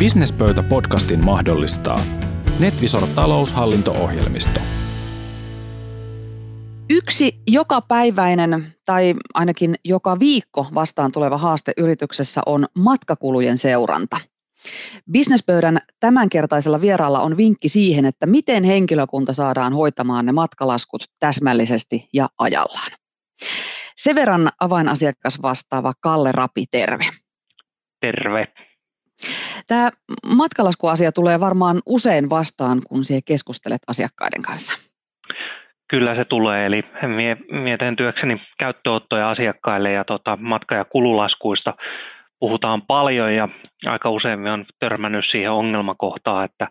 Bisnespöytä-podcastin mahdollistaa NetVisor-taloushallinto-ohjelmisto. Yksi jokapäiväinen tai ainakin joka viikko vastaan tuleva haaste yrityksessä on matkakulujen seuranta. Bisnespöydän tämänkertaisella vieraalla on vinkki siihen, että miten henkilökunta saadaan hoitamaan ne matkalaskut täsmällisesti ja ajallaan. Severan avainasiakas vastaava Kalle Rapi, terve. Terve. Tämä matkalaskuasia tulee varmaan usein vastaan, kun sinä keskustelet asiakkaiden kanssa. Kyllä se tulee, eli minä teen työkseni käyttöottoja asiakkaille ja matka- ja kululaskuista puhutaan paljon ja aika usein minä olen törmännyt siihen ongelmakohtaan, että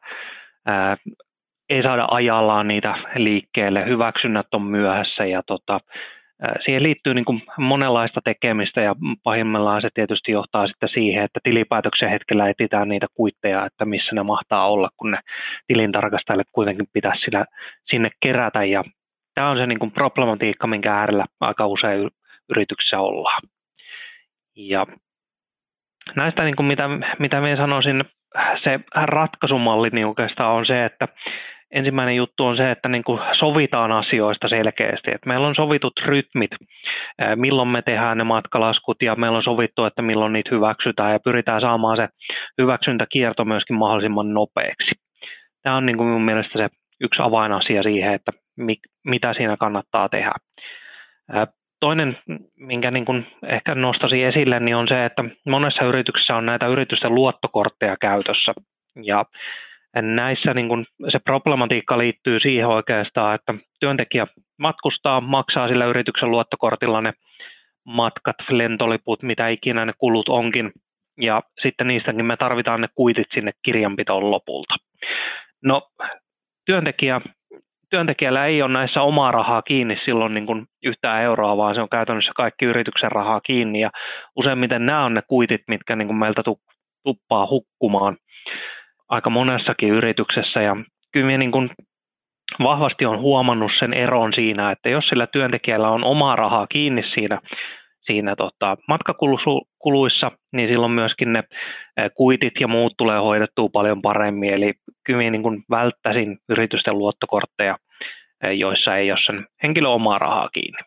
ei saada ajallaan niitä liikkeelle, hyväksynnät on myöhässä ja siihen liittyy niin kuin monenlaista tekemistä ja pahimmillaan se tietysti johtaa sitten siihen, että tilipäätöksen hetkellä etsitään niitä kuitteja, että missä ne mahtaa olla, kun ne tilintarkastajalle kuitenkin pitäisi sinne kerätä. Ja tämä on se niin kuin problematiikka, minkä äärellä aika usein yrityksissä ollaan. Ja näistä, niin kuin mitä minä sanoisin, se ratkaisumalli niin oikeastaan on se, että ensimmäinen juttu on se, että niin kuin sovitaan asioista selkeästi. Että meillä on sovitut rytmit, milloin me tehdään ne matkalaskut ja meillä on sovittu, että milloin niitä hyväksytään ja pyritään saamaan se hyväksyntäkierto myöskin mahdollisimman nopeaksi. Tämä on niin kuin minun mielestä se yksi avainasia siihen, että mitä siinä kannattaa tehdä. Toinen, minkä niin kuin ehkä nostaisin esille, niin on se, että monessa yrityksessä on näitä yritysten luottokortteja käytössä ja näissä niin kun se problematiikka liittyy siihen oikeastaan, että työntekijä matkustaa, maksaa sillä yrityksen luottokortilla ne matkat, lentoliput, mitä ikinä ne kulut onkin, ja sitten niistäkin me tarvitaan ne kuitit sinne kirjanpitoon lopulta. No, työntekijällä ei ole näissä omaa rahaa kiinni silloin niin kuin yhtään euroa, vaan se on käytännössä kaikki yrityksen rahaa kiinni, ja useimmiten nämä on ne kuitit, mitkä niin kuin meiltä tuppaa hukkumaan aika monessakin yrityksessä, ja kyllä minä niin kuin vahvasti olen huomannut sen eron siinä, että jos sillä työntekijällä on omaa rahaa kiinni siinä matkakuluissa, niin silloin myöskin ne kuitit ja muut tulee hoidettua paljon paremmin, eli kyllä minä niin kuin välttäisin yritysten luottokortteja, joissa ei ole sen henkilön omaa rahaa kiinni.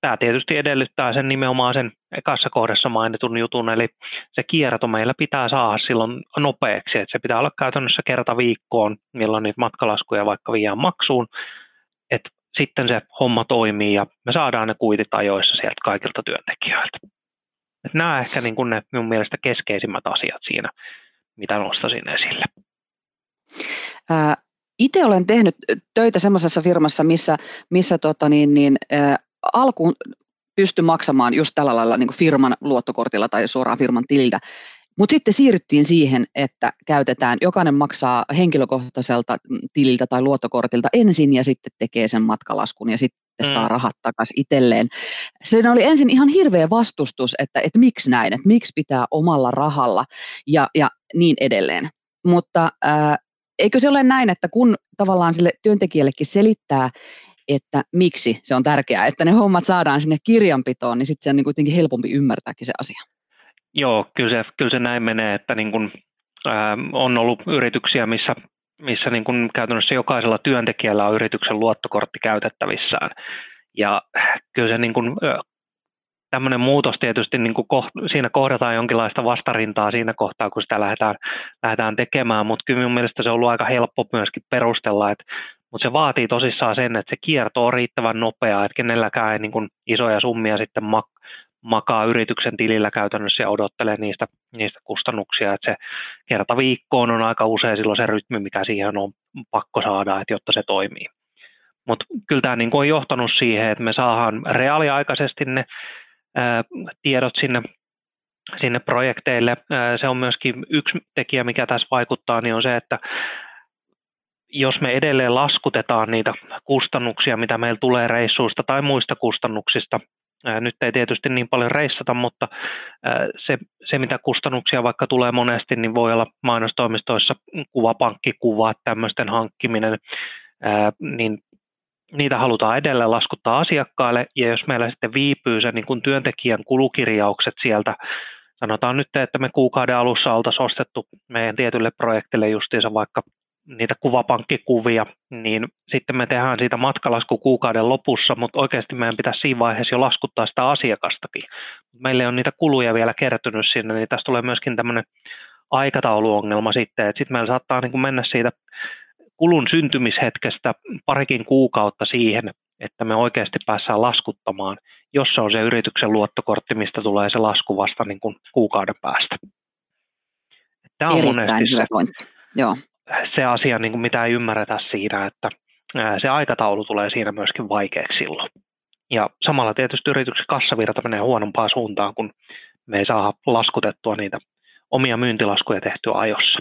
Tämä tietysti edellyttää sen nimenomaan sen kassakohdassa mainitun jutun, eli se kierto meillä pitää saada silloin nopeaksi, että se pitää olla käytännössä kerta viikkoon, milloin niitä matkalaskuja vaikka viedään maksuun, että sitten se homma toimii ja me saadaan ne kuitit ajoissa sieltä kaikilta työntekijöiltä. Että nämä ehkä niin kuin ne minun mielestä keskeisimmät asiat siinä, mitä nostaisin esille. Itse olen tehnyt töitä semmoisessa firmassa, missä alkuun pystyi maksamaan just tällä lailla niin kuin firman luottokortilla tai suoraan firman tililtä, mutta sitten siirryttiin siihen, että käytetään, jokainen maksaa henkilökohtaiselta tililtä tai luottokortilta ensin ja sitten tekee sen matkalaskun ja sitten saa rahat takaisin itselleen. Se oli ensin ihan hirveä vastustus, että miksi näin, että miksi pitää omalla rahalla ja niin edelleen, mutta eikö se ole näin, että kun tavallaan sille työntekijällekin selittää, että miksi se on tärkeää, että ne hommat saadaan sinne kirjanpitoon, niin sitten se on niin kuitenkin helpompi ymmärtääkin se asia. Joo, kyllä se näin menee, että niin kun, on ollut yrityksiä, missä niin kun käytännössä jokaisella työntekijällä on yrityksen luottokortti käytettävissään. Ja kyllä se niin kun, tämmöinen muutos tietysti niin kun siinä kohdataan jonkinlaista vastarintaa siinä kohtaa, kun sitä lähdetään tekemään, mutta kyllä minun mielestä se on ollut aika helppo myöskin perustella, että mutta se vaatii tosissaan sen, että se kierto on riittävän nopeaa, että kenelläkään ei niin kuin isoja summia sitten makaa yrityksen tilillä käytännössä ja odottelee niistä kustannuksia. Että se kerta viikkoon on aika usein silloin se rytmi, mikä siihen on pakko saada, että jotta se toimii. Mutta kyllä tämä niin kuin on johtanut siihen, että me saadaan reaaliaikaisesti ne tiedot sinne projekteille. Se on myöskin yksi tekijä, mikä tässä vaikuttaa, niin on se, että jos me edelleen laskutetaan niitä kustannuksia, mitä meillä tulee reissuista tai muista kustannuksista, nyt ei tietysti niin paljon reissata, mutta se mitä kustannuksia vaikka tulee monesti, niin voi olla mainostoimistoissa kuvapankkikuvat, tämmöisten hankkiminen, niin niitä halutaan edelleen laskuttaa asiakkaille, ja jos meillä sitten viipyy se niin kuin työntekijän kulukirjaukset sieltä sanotaan nyt, että me kuukauden alussa oltaisiin ostettu meidän tietylle projektille justiinsa vaikka niitä kuvapankkikuvia, niin sitten me tehdään siitä matkalasku kuukauden lopussa, mutta oikeasti meidän pitäisi siinä vaiheessa jo laskuttaa sitä asiakastakin. Meillä on niitä kuluja vielä kertynyt sinne, niin tässä tulee myöskin tämmöinen aikatauluongelma sitten, että sitten meillä saattaa niin kuin mennä siitä kulun syntymishetkestä parikin kuukautta siihen, että me oikeasti päästään laskuttamaan, jos se on se yrityksen luottokortti, mistä tulee se lasku vasta niin kuin kuukauden päästä. Tämä on erittäin hyvä pointti. Joo. Se asia, niin kuin mitä ei ymmärretä siinä, että se aikataulu tulee siinä myöskin vaikeaksi silloin. Ja samalla tietysti yrityksen kassavirta menee huonompaan suuntaan, kun me ei saa laskutettua niitä omia myyntilaskuja tehtyä ajoissa.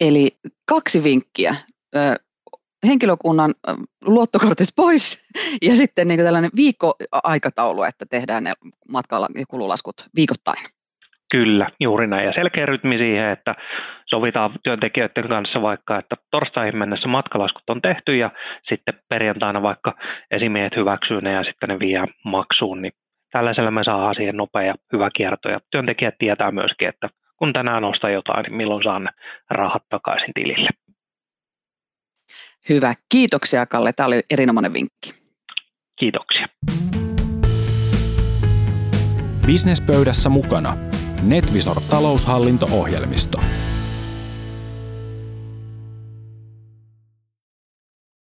Eli 2 vinkkiä. Henkilökunnan luottokortit pois ja sitten niin tällainen viikkoaikataulu, että tehdään ne matkalla ja kululaskut viikoittain. Kyllä, juuri näin. Ja selkeä rytmi siihen, että sovitaan työntekijöiden kanssa vaikka, että torstaihin mennessä matkalaskut on tehty ja sitten perjantaina vaikka esimiehet hyväksyy ne ja sitten ne viedään maksuun. Niin tällaisella me saadaan siihen nopea hyvä kierto ja työntekijät tietää myöskin, että kun tänään ostaa jotain, niin milloin saan ne rahat takaisin tilille. Hyvä. Kiitoksia Kalle. Tämä oli erinomainen vinkki. Kiitoksia. Bisnespöydässä mukana NetVisor-taloushallinto-ohjelmisto.